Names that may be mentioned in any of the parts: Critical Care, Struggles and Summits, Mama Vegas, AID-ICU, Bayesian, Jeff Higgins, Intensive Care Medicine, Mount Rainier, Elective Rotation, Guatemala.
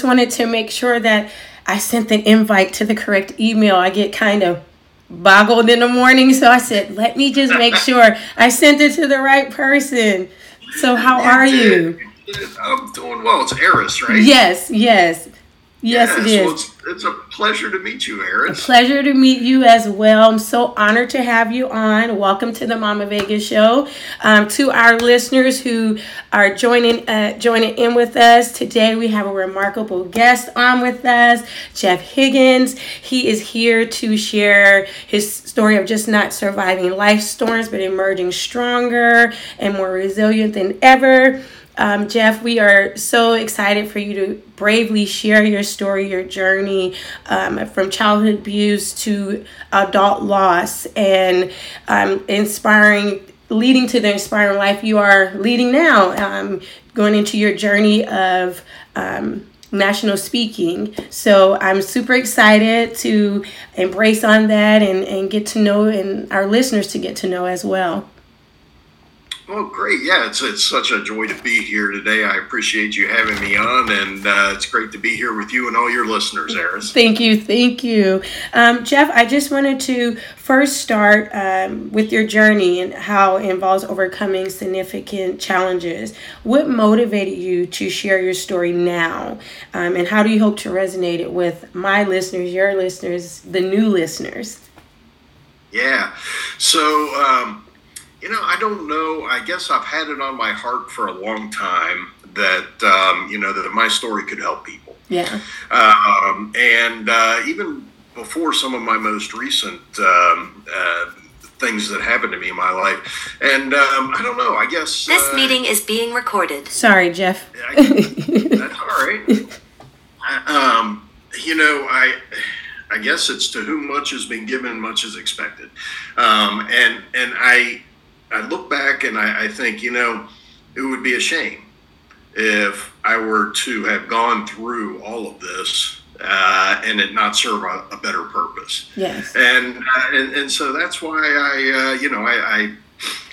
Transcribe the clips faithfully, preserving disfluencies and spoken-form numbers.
Just wanted to make sure that I sent the invite to the correct email. I get kind of boggled in the morning, so I said, let me just make sure I sent it to the right person. So how are you? I'm doing well. It's Eris, right? Yes, yes. Yes, yeah, it is. So it's, it's a pleasure to meet you, Eris. A pleasure to meet you as well. I'm so honored to have you on. Welcome to the Mama Vegas Show. Um, to our listeners who are joining uh, joining in with us today, we have a remarkable guest on with us, Jeff Higgins. He is here to share his story of just not surviving life storms, but emerging stronger and more resilient than ever. Um, Jeff, we are so excited for you to bravely share your story, your journey um, from childhood abuse to adult loss and um, inspiring, leading to the inspiring life you are leading now, um, going into your journey of um, national speaking. So I'm super excited to embrace on that and, and get to know, and our listeners to get to know as well. Oh, great. Yeah, it's it's such a joy to be here today. I appreciate you having me on, and uh, it's great to be here with you and all your listeners, Eris. Thank you. Thank you. Um, Jeff, I just wanted to first start um, with your journey and how it involves overcoming significant challenges. What motivated you to share your story now, um, and how do you hope to resonate it with my listeners, your listeners, the new listeners? Yeah. So... Um, You know, I don't know. I guess I've had it on my heart for a long time that, um, you know, that my story could help people. Yeah. Um, and uh, even before some of my most recent um, uh, things that happened to me in my life. And um, I don't know. I guess. This uh, meeting is being recorded. Sorry, Jeff. I, that's all right. I, um, you know, I. I guess it's to whom much has been given, much is expected. Um, and and I. I look back and I, I think, you know, it would be a shame if I were to have gone through all of this uh, and it not serve a, a better purpose. Yes. And, uh, and and so that's why I, uh, you know, I, I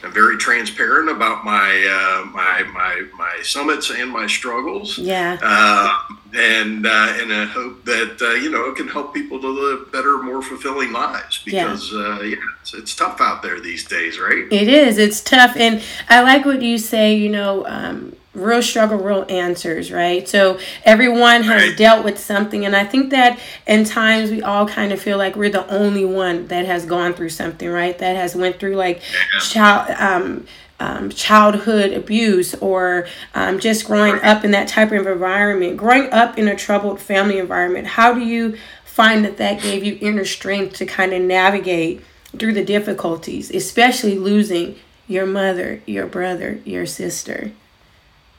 am very transparent about my uh, my my my summits and my struggles. Yeah. Uh, and uh, and I hope that uh, you know, it can help people to live better, more fulfilling lives, because yeah, uh, yeah it's, it's tough out there these days, right? It is. It's tough, and I like what you say. You know, um, real struggle, real answers, right? So everyone has right. dealt with something, and I think that in times we all kind of feel like we're the only one that has gone through something, right? That has went through like yeah. child. Um, Um, childhood abuse or um, just growing up in that type of environment, growing up in a troubled family environment. How do you find that that gave you inner strength to kind of navigate through the difficulties, especially losing your mother, your brother, your sister?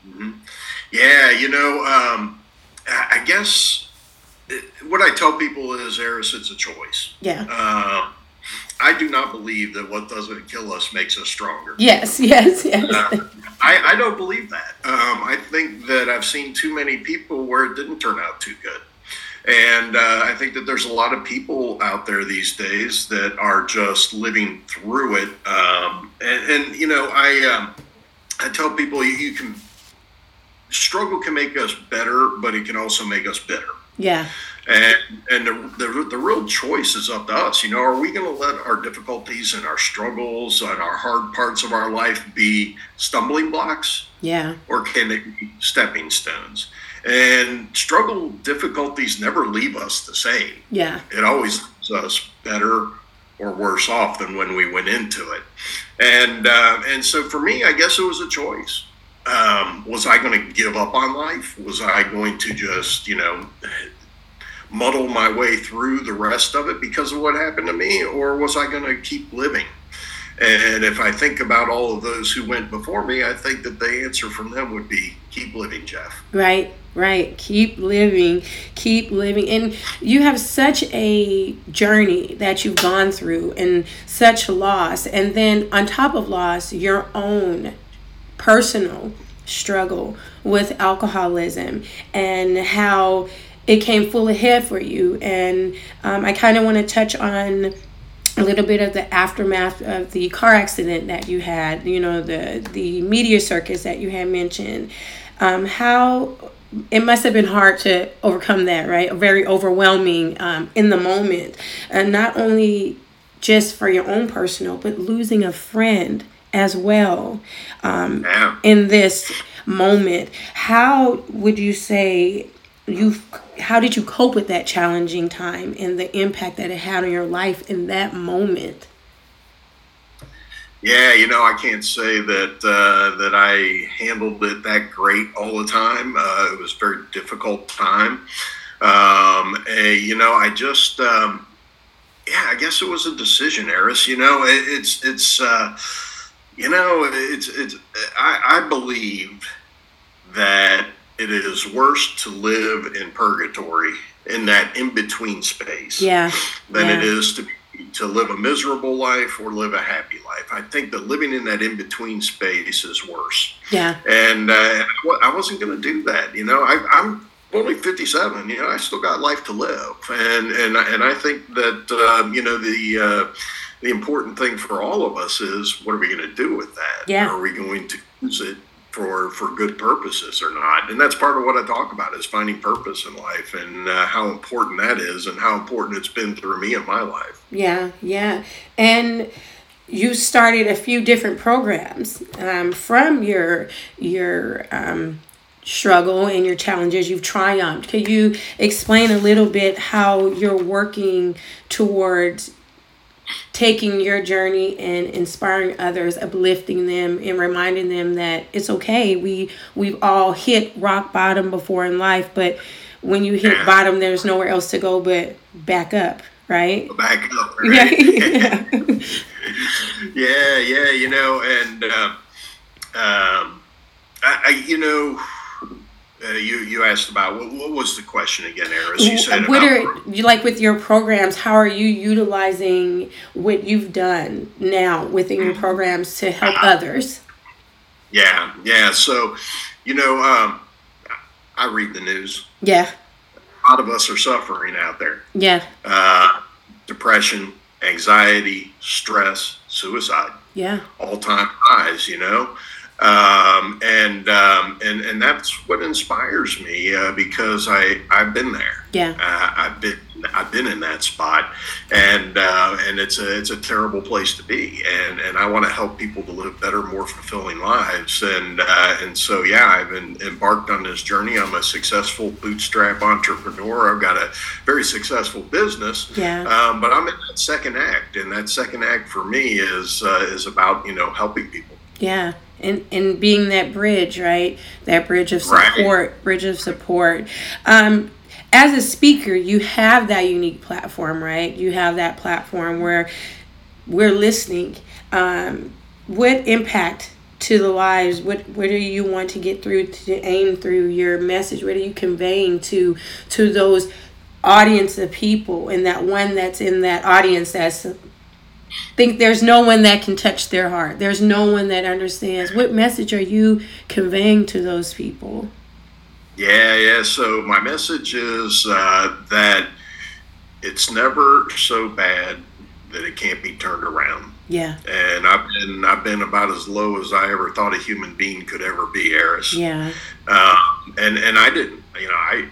Mm-hmm. Yeah, you know, um, I guess what I tell people is, Eris, it's a choice. Yeah. Uh, I do not believe that what doesn't kill us makes us stronger. Yes, yes, yes. Uh, I, I don't believe that. Um, I think that I've seen too many people where it didn't turn out too good. And uh, I think that there's a lot of people out there these days that are just living through it. Um, and, and, you know, I um, I tell people you, you can, struggle can make us better, but it can also make us bitter. Yeah. And and the, the the real choice is up to us. You know, are we going to let our difficulties and our struggles and our hard parts of our life be stumbling blocks? Yeah. Or can they be stepping stones? And struggle, difficulties never leave us the same. Yeah. It always leaves us better or worse off than when we went into it. And uh, and so for me, I guess it was a choice. Um, was I going to give up on life? Was I going to just, you know, muddle my way through the rest of it because of what happened to me, or was I going to keep living? And if I think about all of those who went before me, I think that the answer from them would be keep living, Jeff. Right, right. Keep living, keep living. And you have such a journey that you've gone through and such loss. And then on top of loss, your own personal struggle with alcoholism and how it came full ahead for you. And um, I kind of want to touch on a little bit of the aftermath of the car accident that you had, you know, the, the media circus that you had mentioned. Um, how it must have been hard to overcome that, right? Very overwhelming um, in the moment. And not only just for your own personal, but losing a friend as well um, in this moment. How would you say you how did you cope with that challenging time and the impact that it had on your life in that moment? Yeah, you know, I can't say that uh, that I handled it that great all the time. Uh, it was a very difficult time. Um, and, you know, I just, um, yeah, I guess it was a decision, Eris. You know, it, it's, it's, uh, you know, it's, it's. I, I believe that it is worse to live in purgatory, in that in-between space, yeah, than yeah. it is to be to live a miserable life or live a happy life. I think that living in that in-between space is worse. Yeah. And uh, I wasn't going to do that. You know, I, I'm only fifty-seven, you know, I still got life to live. And, and, and I think that, um, you know, the, uh, the important thing for all of us is, what are we going to do with that? Yeah. Are we going to use it for, for good purposes or not? And that's part of what I talk about, is finding purpose in life, and uh, how important that is, and how important it's been through me in my life. Yeah, yeah. And you started a few different programs um, from your your um, struggle and your challenges. You've triumphed. Could you explain a little bit how you're working towards taking your journey and inspiring others, uplifting them, and reminding them that it's okay. We, we've all hit rock bottom before in life, but when you hit bottom, there's nowhere else to go but back up, right? Back up, right? Yeah, yeah, yeah, you know, and, um, um, I, I, you know, Uh, you you asked about what, what was the question again, Eris? You said what about are you like with your programs? How are you utilizing what you've done now within your programs to help uh, others? Yeah, yeah. So, you know, um, I read the news. Yeah, a lot of us are suffering out there. Yeah, uh, depression, anxiety, stress, suicide. Yeah, all time highs. You know. Um, and, um, and, and that's what inspires me, uh, because I, I've been there. Yeah. Uh, I've been, I've been in that spot, and, uh, and it's a, it's a terrible place to be. And, and I want to help people to live better, more fulfilling lives. And, uh, and so, yeah, I've been embarked on this journey. I'm a successful bootstrap entrepreneur. I've got a very successful business, yeah. um, but I'm in that second act, and that second act for me is, uh, is about, you know, helping people. Yeah. And and being that bridge, right? That bridge of support, right. bridge of support. Um, as a speaker, you have that unique platform, right? You have that platform where we're listening. Um, what impact to the lives? What what do you want to get through, to aim through your message? What are you conveying to to those audience of people, and that one that's in that audience that's think there's no one that can touch their heart. There's no one that understands. What message are you conveying to those people? Yeah, yeah. So my message is uh, that it's never so bad that it can't be turned around. Yeah. And I've been I've been about as low as I ever thought a human being could ever be, Eris. Yeah. Uh, and and I didn't. You know, I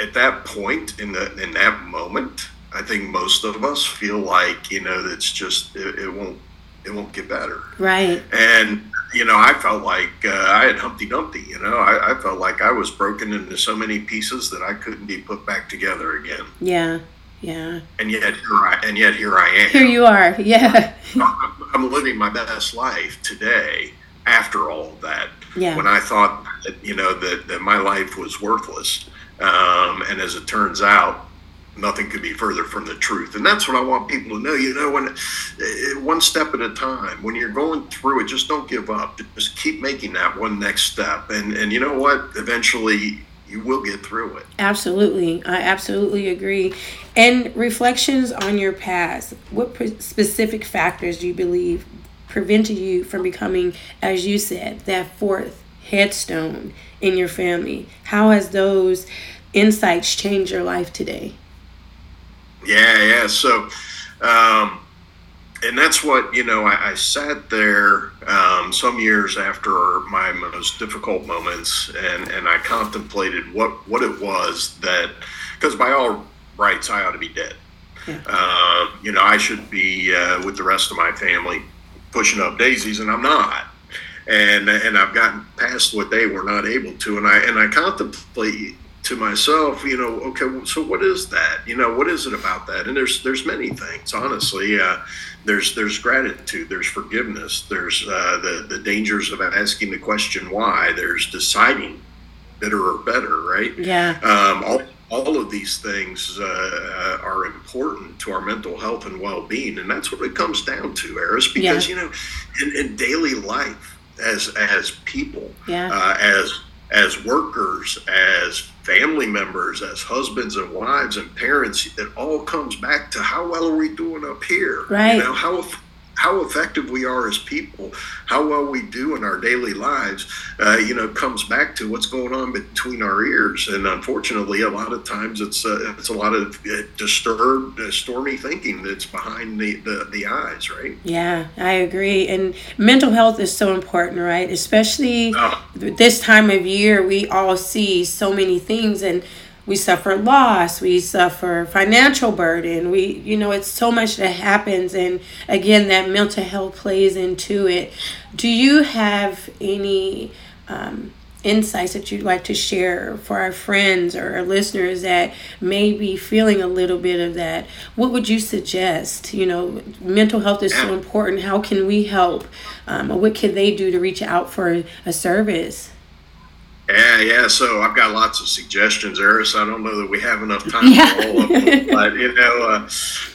at that point in the in that moment. I think most of us feel like, you know, it's just, it, it won't, it won't get better. Right. And, you know, I felt like uh, I had Humpty Dumpty, you know, I, I felt like I was broken into so many pieces that I couldn't be put back together again. Yeah. Yeah. And yet, here I, and yet here I am. Here you are. Yeah. I'm, I'm living my best life today after all of that. Yeah. When I thought, that, you know, that, that my life was worthless. Um, and as it turns out, nothing could be further from the truth. And that's what I want people to know. You know, when one step at a time, when you're going through it, just don't give up. Just keep making that one next step. And, and you know what? Eventually, you will get through it. Absolutely. I absolutely agree. And reflections on your past. What pre- specific factors do you believe prevented you from becoming, as you said, that fourth headstone in your family? How has those insights changed your life today? Yeah, yeah. So, um, and that's what, you know, I, I sat there um, some years after my most difficult moments, and, and I contemplated what, what it was that, because by all rights, I ought to be dead. Yeah. Uh, you know, I should be uh, with the rest of my family pushing up daisies, and I'm not. And and I've gotten past what they were not able to, and I and I contemplate to myself, you know, okay, so what is that? You know, what is it about that? And there's there's many things, honestly. Uh, there's there's gratitude, there's forgiveness, there's uh, the the dangers of asking the question why. There's deciding better or better, right? Yeah. Um, all all of these things uh, are important to our mental health and well-being, and that's what it comes down to, Eris, because yeah. you know, in, in daily life, as as people, yeah. uh, as as workers, as family members, as husbands and wives and parents, it all comes back to how well are we doing up here? Right. You know, how how effective we are as people, how well we do in our daily lives, uh, you know, comes back to what's going on between our ears. And unfortunately, a lot of times it's uh, it's a lot of disturbed, uh, stormy thinking that's behind the, the, the eyes, right? Yeah, I agree. And mental health is so important, right? Especially uh, this time of year, we all see so many things, and we suffer loss, we suffer financial burden, we, you know, it's so much that happens. And again, that mental health plays into it. Do you have any um, insights that you'd like to share for our friends or our listeners that may be feeling a little bit of that? What would you suggest? You know, mental health is so important. How can we help? Um, or what can they do to reach out for a service? Yeah, yeah. So I've got lots of suggestions, Eris. I don't know that we have enough time yeah. for all of them, but you know, uh,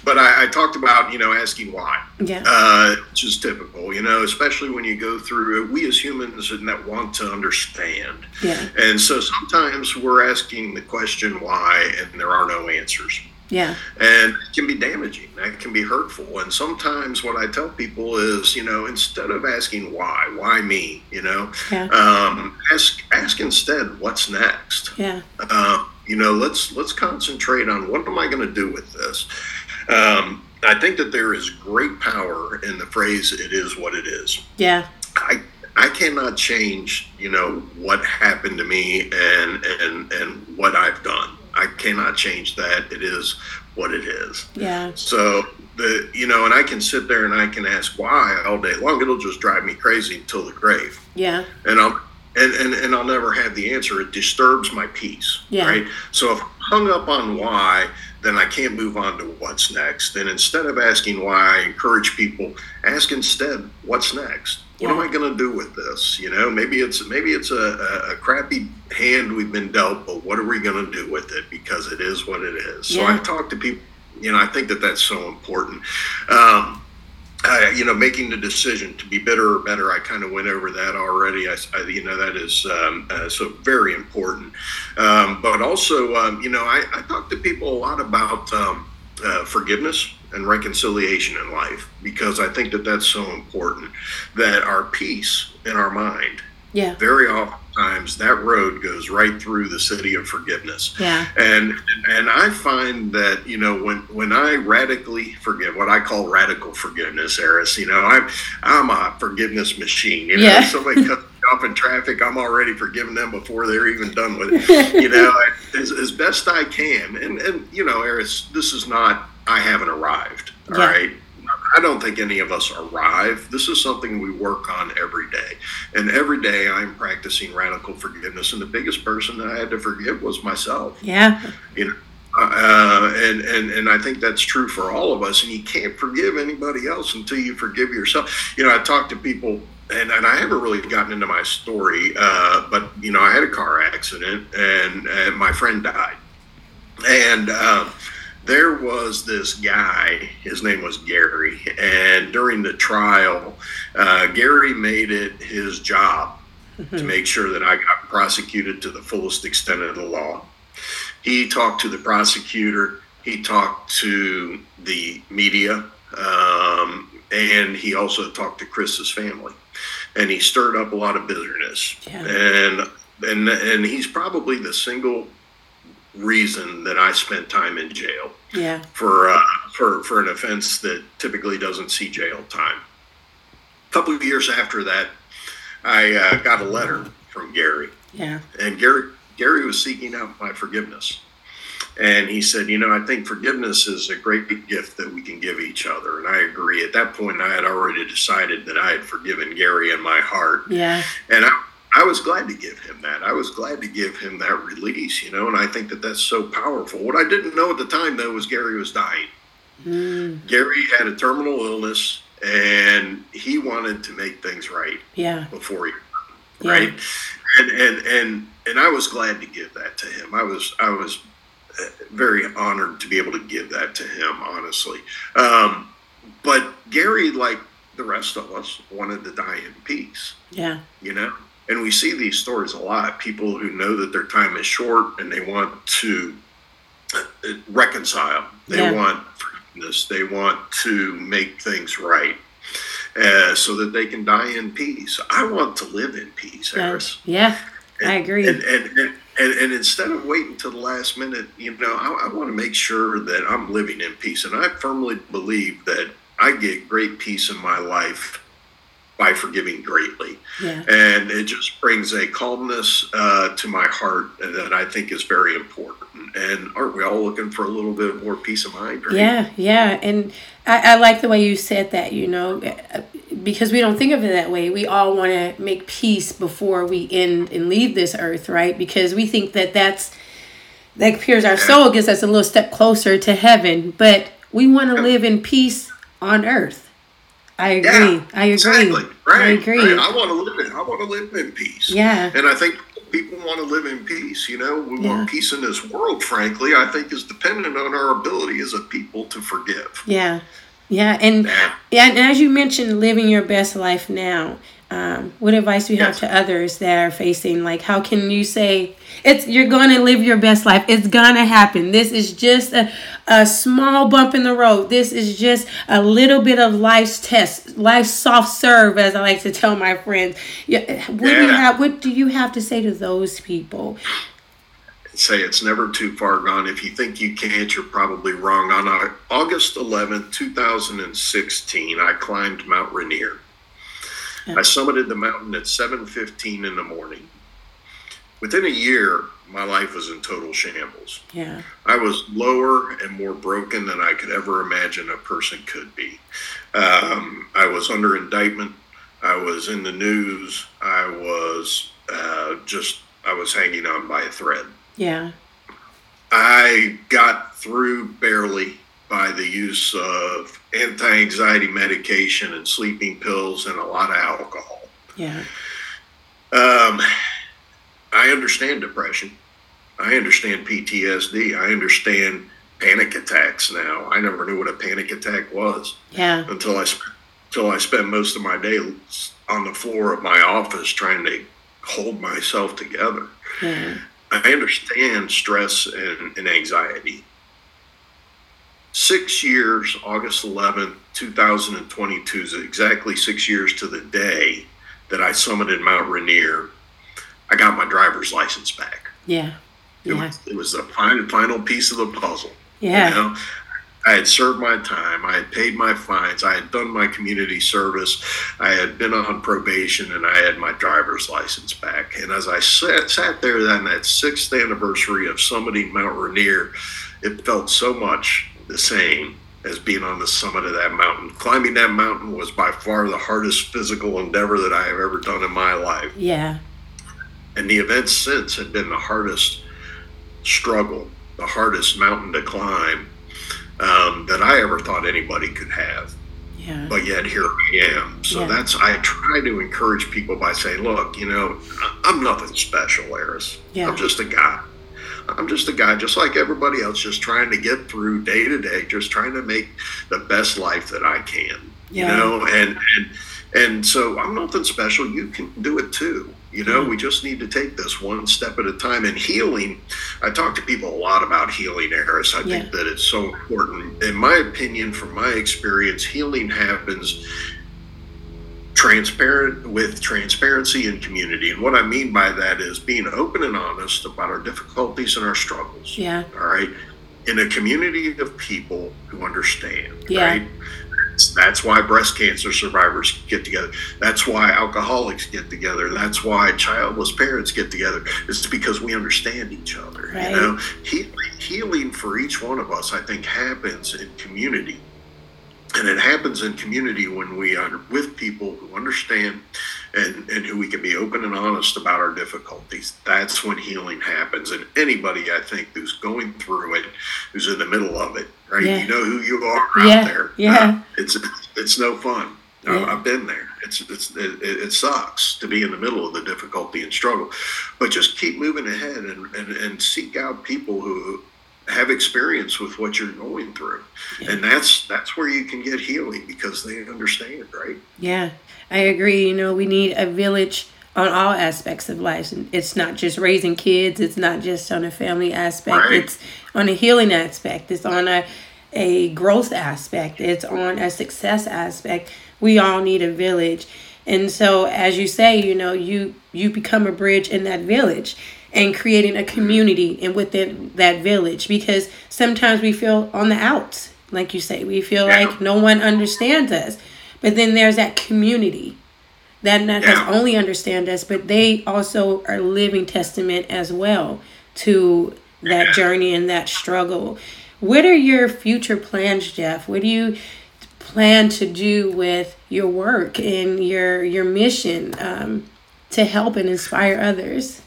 but I, I talked about, you know, asking why, yeah. uh, which is typical, you know, especially when you go through. We as humans that want to understand, yeah. and so sometimes we're asking the question why, and there are no answers. Yeah, and it can be damaging. That can be hurtful. And sometimes what I tell people is, you know, instead of asking why, why me, you know, yeah. um, ask ask instead what's next. Yeah, uh, you know, let's let's concentrate on what am I going to do with this. Um, I think that there is great power in the phrase "it is what it is." Yeah, I I cannot change, you know, what happened to me and and and what I've done. I cannot change that. It is what it is. Yeah. So the, you know, and I can sit there and I can ask why all day long. It'll just drive me crazy until the grave. Yeah. And I'll and, and, and I'll never have the answer. It disturbs my peace. Yeah. Right. So if I'm hung up on why, then I can't move on to what's next. And instead of asking why, I encourage people, ask instead what's next. What am I going to do with this? You know, maybe it's maybe it's a, a, a crappy hand we've been dealt, but what are we going to do with it? Because it is what it is. Yeah. So I talk to people, you know, I think that that's so important. Um, I, you know, making the decision to be better or better, I kind of went over that already. I, I, you know, that is um, uh, so very important. Um, but also, um, you know, I, I talk to people a lot about um, uh, forgiveness and reconciliation in life, because I think that that's so important, that our peace in our mind, yeah. very oftentimes that road goes right through the city of forgiveness. Yeah. And and I find that, you know, when, when I radically forgive, what I call radical forgiveness, Eris, you know, I'm I'm a forgiveness machine. You know, yeah. if somebody cuts me off in traffic, I'm already forgiving them before they're even done with it. You know, as, as best I can. And and you know, Eris, this is not I haven't arrived, all yeah. right? I don't think any of us arrive. This is something we work on every day. And every day I'm practicing radical forgiveness. And the biggest person that I had to forgive was myself. Yeah. You know, uh, and, and, and I think that's true for all of us. And you can't forgive anybody else until you forgive yourself. You know, I talk to people, and, and I haven't really gotten into my story, uh, but, you know, I had a car accident and, and my friend died. And, um, there was this guy, his name was Gary, and during the trial, uh, Gary made it his job mm-hmm. to make sure that I got prosecuted to the fullest extent of the law. He talked to the prosecutor, he talked to the media, um, and he also talked to Chris's family. And he stirred up a lot of bitterness. Yeah. And, and, and he's probably the single reason that I spent time in jail yeah. for uh, for, for an offense that typically doesn't see jail time. A couple of years after that, I uh, got a letter from Gary. Yeah. And Gary Gary was seeking out my forgiveness. And he said, you know, I think forgiveness is a great gift that we can give each other. And I agree. At that point, I had already decided that I had forgiven Gary in my heart. Yeah. And I, I was glad to give him that. I was glad to give him that release, you know, and I think that that's so powerful. What I didn't know at the time, though, was Gary was dying. Mm. Gary had a terminal illness, and he wanted to make things right. Yeah. Before he died, right? Yeah. And, and, and, and I was glad to give that to him. I was, I was... very honored to be able to give that to him, honestly. Um, but Gary, like the rest of us, wanted to die in peace. Yeah. You know? And we see these stories a lot. People who know that their time is short and they want to reconcile. They yeah. want forgiveness. They want to make things right uh, so that they can die in peace. I want to live in peace, Harris. Yeah, and, I agree. And, and, and And, and instead of waiting till the last minute, you know, I, I want to make sure that I'm living in peace. And I firmly believe that I get great peace in my life by forgiving greatly. Yeah. And it just brings a calmness uh, to my heart that I think is very important. And aren't we all looking for a little bit more peace of mind? Right? Yeah, yeah. And I, I like the way you said that, you know, because we don't think of it that way. We all want to make peace before we end and leave this earth, right? Because we think that that's, that cures our soul, gets us a little step closer to heaven. But we want to live in peace on earth. I agree. Yeah, I agree. Exactly. Right. I agree. Right. I want to live in. I want to live in peace. Yeah. And I think people want to live in peace. You know, we yeah. want peace in this world. Frankly, I think is dependent on our ability as a people to forgive. Yeah. Yeah. And yeah. yeah and as you mentioned, living your best life now. Um, what advice do you yes. have to others that are facing? Like, how can you say it's you're going to live your best life? It's going to happen. This is just a, a small bump in the road. This is just a little bit of life's test, life's soft serve, as I like to tell my friends. What, yeah. do you have, what do you have to say to those people? Say it's never too far gone. If you think you can't, you're probably wrong. On August eleventh, twenty sixteen, I climbed Mount Rainier. I summited the mountain at seven fifteen in the morning. Within a year, my life was in total shambles. Yeah. I was lower and more broken than I could ever imagine a person could be. Um, I was under indictment. I was in the news. I was uh, just, I was hanging on by a thread. Yeah. I got through barely by the use of anti-anxiety medication and sleeping pills and a lot of alcohol. Yeah. Um, I understand depression. I understand P T S D. I understand panic attacks now. I never knew what a panic attack was. Yeah. Until I, until I spent most of my day on the floor of my office trying to hold myself together. Yeah. I understand stress and, and anxiety. Six years, August eleventh, twenty twenty-two, is exactly six years to the day that I summited Mount Rainier. I got my driver's license back. Yeah. It, yeah. Was, it was the final, final piece of the puzzle. Yeah. You know? I had served my time. I had paid my fines. I had done my community service. I had been on probation, and I had my driver's license back. And as I sat, sat there on that sixth anniversary of summiting Mount Rainier, it felt so much the same as being on the summit of that mountain. Climbing that mountain was by far the hardest physical endeavor that I have ever done in my life. Yeah. And the events since had been the hardest struggle, the hardest mountain to climb um, that I ever thought anybody could have. Yeah. But yet here I am. So yeah. that's, I try to encourage people by saying, look, you know, I'm nothing special, Eris. Yeah. I'm just a guy. I'm just a guy, just like everybody else, just trying to get through day to day, just trying to make the best life that I can, yeah. you know, and, and and so I'm nothing special. You can do it too. You know, mm-hmm. we just need to take this one step at a time. And healing, I talk to people a lot about healing, Harris. I yeah. think that it's so important. In my opinion, from my experience, healing happens transparent with transparency and community. And what I mean by that is being open and honest about our difficulties and our struggles. Yeah. All right. in a community of people who understand, yeah. right? That's why breast cancer survivors get together. That's why alcoholics get together. That's why childless parents get together. It's because we understand each other. Right. You know, he- healing for each one of us, I think, happens in community. And it happens in community when we are with people who understand and, and who we can be open and honest about our difficulties. That's when healing happens. And anybody, I think, who's going through it, who's in the middle of it, right? Yeah. You know who you are yeah. out there. Yeah. Uh, it's it's no fun. Yeah. I've been there. It's it's it, it sucks to be in the middle of the difficulty and struggle. But just keep moving ahead and, and, and seek out people who have experience with what you're going through. Yeah. And that's that's where you can get healing, because they understand, right? Yeah, I agree. You know, we need a village on all aspects of life. It's not just raising kids. It's not just on a family aspect. Right. It's on a healing aspect. It's on a, a growth aspect. It's on a success aspect. We all need a village. And so, as you say, you know, you, you become a bridge in that village, and creating a community and within that village, because sometimes we feel on the outs, like you say, we feel yeah. like no one understands us. But then there's that community that not yeah. has only understand us, but they also are living testament as well to that yeah. journey and that struggle. What are your future plans, Jeff? What do you plan to do with your work and your your mission um, to help and inspire others?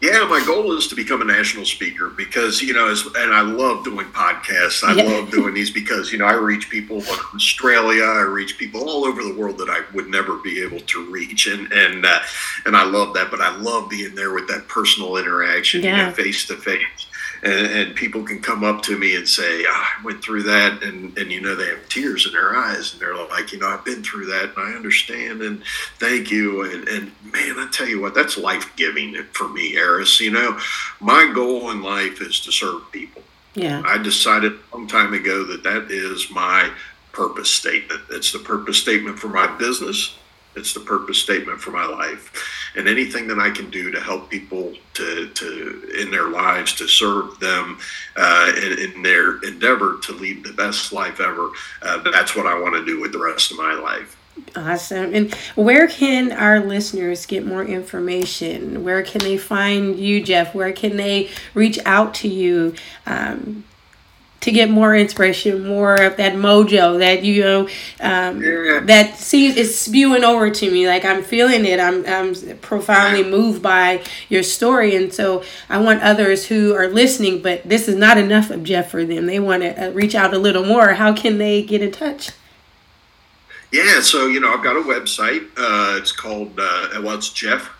Yeah, my goal is to become a national speaker, because, you know, as, and I love doing podcasts. I yeah. love doing these because, you know, I reach people in Australia. I reach people all over the world that I would never be able to reach. And and uh, and I love that. But I love being there with that personal interaction, yeah. you know, face to face. And, and people can come up to me and say, ah, I went through that. And, and, you know, they have tears in their eyes. And they're like, you know, I've been through that, and I understand. And thank you. And, and man, I tell you what, that's life-giving for me, Eris. You know, my goal in life is to serve people. Yeah. I decided a long time ago that that is my purpose statement. It's the purpose statement for my business. It's the purpose statement for my life, and anything that I can do to help people to, to in their lives, to serve them uh, in, in their endeavor to lead the best life ever. Uh, that's what I want to do with the rest of my life. Awesome. And where can our listeners get more information? Where can they find you, Jeff? Where can they reach out to you um, to get more inspiration, more of that mojo that, you know, um, yeah. that sees is spewing over to me. Like, I'm feeling it. I'm I'm profoundly moved by your story. And so I want others who are listening, but this is not enough of Jeff for them. They want to reach out a little more. How can they get in touch? Yeah. So, you know, I've got a website. Uh, it's called, uh, well, it's Jeff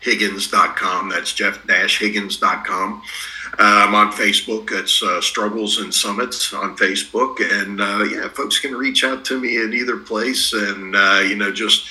Higgins dot com. That's Jeff Higgins dot com. I'm um, on Facebook. It's uh, Struggles and Summits on Facebook. And, uh, yeah, folks can reach out to me in either place and, uh, you know, just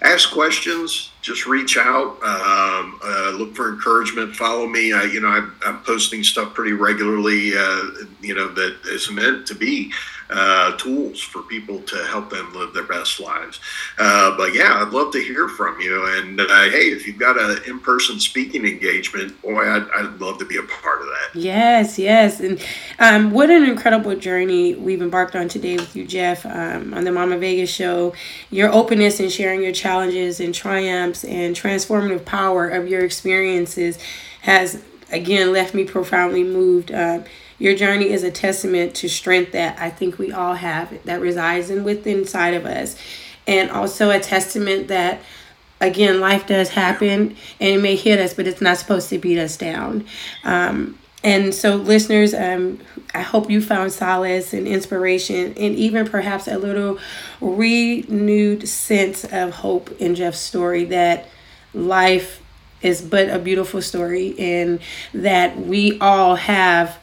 ask questions. Just reach out, um, uh, look for encouragement, follow me. I, you know, I'm, I'm posting stuff pretty regularly, uh, you know, that is meant to be uh, tools for people to help them live their best lives. Uh, but yeah, I'd love to hear from you. And uh, hey, if you've got an in-person speaking engagement, boy, I'd, I'd love to be a part of that. Yes, yes. And um, what an incredible journey we've embarked on today with you, Jeff, um, on the Mama Vegas Show. Your openness in sharing your challenges and triumphs and transformative power of your experiences has again left me profoundly moved. Uh, your journey is a testament to strength that I think we all have, that resides in within inside of us, and also a testament that, again, life does happen and it may hit us, but it's not supposed to beat us down. Um, and so, listeners, um, I hope you found solace and inspiration, and even perhaps a little renewed sense of hope in Jeff's story, that life is but a beautiful story, and that we all have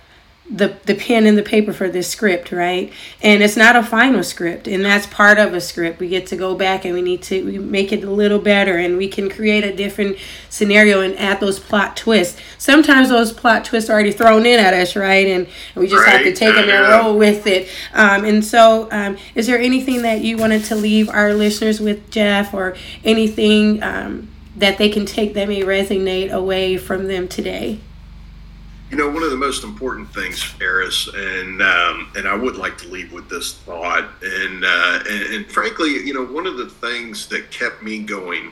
the the pen and the paper for this script, right? And it's not a final script, and that's part of a script. We get to go back, and we need to we make it a little better, and we can create a different scenario and add those plot twists. Sometimes those plot twists are already thrown in at us, right? And we just right. have to take them and roll with it. Um, and so um, is there anything that you wanted to leave our listeners with, Jeff, or anything um, that they can take that may resonate away from them today? You know, one of the most important things, Ferris, and um, and I would like to leave with this thought, and, uh, and and frankly, you know, one of the things that kept me going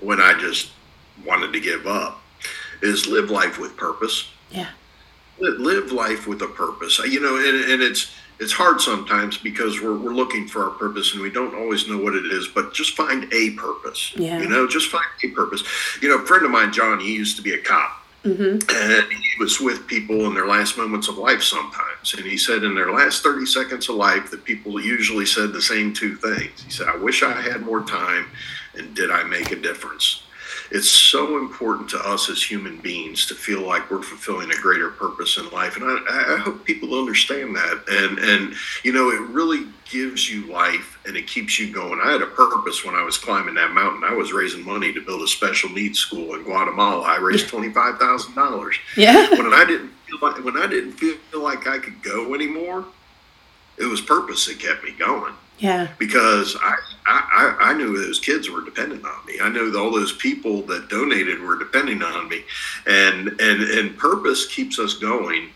when I just wanted to give up is live life with purpose. Yeah. Live life with a purpose. You know, and, and it's it's hard sometimes because we're we're looking for our purpose and we don't always know what it is, but just find a purpose. Yeah. You know, just find a purpose. You know, a friend of mine, John, he used to be a cop. Mm-hmm. And he was with people in their last moments of life sometimes. And he said in their last thirty seconds of life that people usually said the same two things. He said, I wish I had more time, and did I make a difference? It's so important to us as human beings to feel like we're fulfilling a greater purpose in life. And I, I hope people understand that. And, and, you know, it really gives you life and it keeps you going. I had a purpose when I was climbing that mountain. I was raising money to build a special needs school in Guatemala. I raised twenty-five thousand dollars. Yeah. When I didn't feel like, when I didn't feel like I could go anymore, it was purpose that kept me going. Yeah. Because I, I, I knew those kids were dependent on me. I knew all those people that donated were depending on me. And and, and purpose keeps us going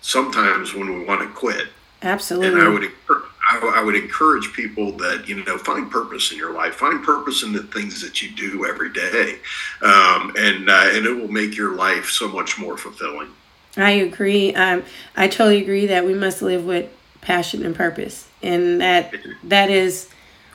sometimes when we want to quit. Absolutely. And I would, I would encourage people that, you know, find purpose in your life. Find purpose in the things that you do every day. Um, and, uh, and it will make your life so much more fulfilling. I agree. Um, I totally agree that we must live with passion and purpose, and that that is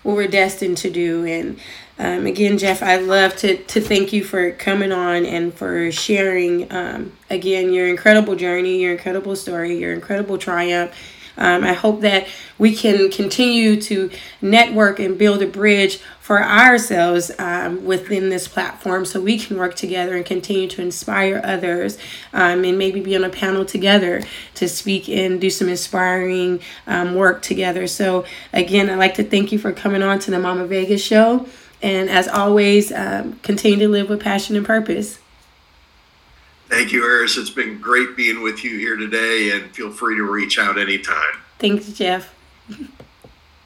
what we're destined to do. And um, again, Jeff, I'd love to to thank you for coming on and for sharing um, again your incredible journey, your incredible story, your incredible triumph. Um, I hope that we can continue to network and build a bridge for ourselves um, within this platform, so we can work together and continue to inspire others, um, and maybe be on a panel together to speak and do some inspiring um, work together. So again, I'd like to thank you for coming on to the Mama Vegas Show. And as always, um, continue to live with passion and purpose. Thank you, Eris. It's been great being with you here today, and feel free to reach out anytime. Thanks, Jeff.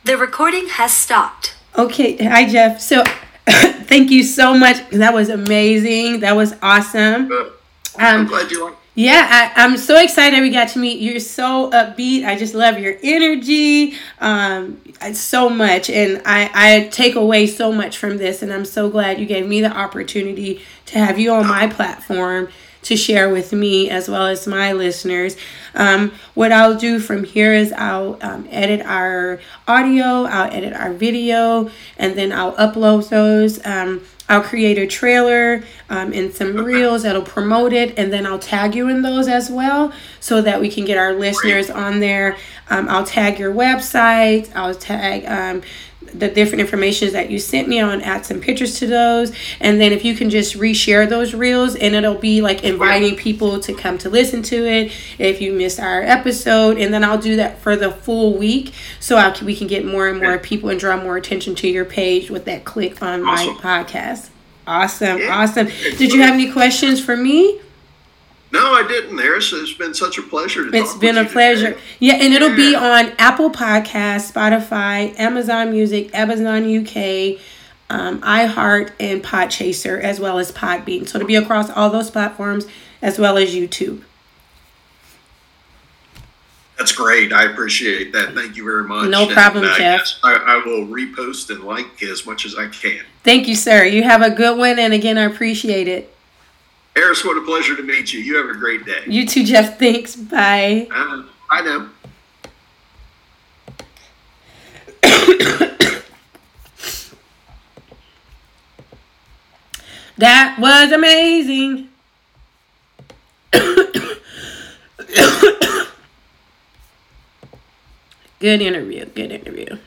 The recording has stopped. Okay. Hi, Jeff. So thank you so much. That was amazing. That was awesome. Um, I'm glad you liked it. Yeah, I, I'm so excited we got to meet. You're so upbeat. I just love your energy um, so much. And I, I take away so much from this. And I'm so glad you gave me the opportunity to have you on my platform to share with me as well as my listeners. Um, what I'll do from here is I'll um, edit our audio, I'll edit our video, and then I'll upload those. Um, I'll create a trailer um, and some reels that'll promote it, and then I'll tag you in those as well, so that we can get our listeners on there. Um, I'll tag your website, I'll tag um, the different information that you sent me. I want to add some pictures to those, and then if you can just reshare those reels, and it'll be like inviting people to come to listen to it if you missed our episode. And then I'll do that for the full week, so I can, we can get more and more people and draw more attention to your page with that click on awesome. My podcast. Awesome, yeah. Awesome. Did you have any questions for me? No, I didn't, Harris. It's been such a pleasure to talk to you. It's been a pleasure. Today. Yeah, and it'll yeah. be on Apple Podcasts, Spotify, Amazon Music, Amazon U K, um, iHeart, and Podchaser, as well as Podbean. So it'll be across all those platforms, as well as YouTube. That's great. I appreciate that. Thank you very much. No problem, and, uh, Jeff. Yes, I, I will repost and like as much as I can. Thank you, sir. You have a good one, and again, I appreciate it. Eris, what a pleasure to meet you. You have a great day. You too, Jeff. Thanks. Bye. Uh, I know. That was amazing. Good interview. Good interview.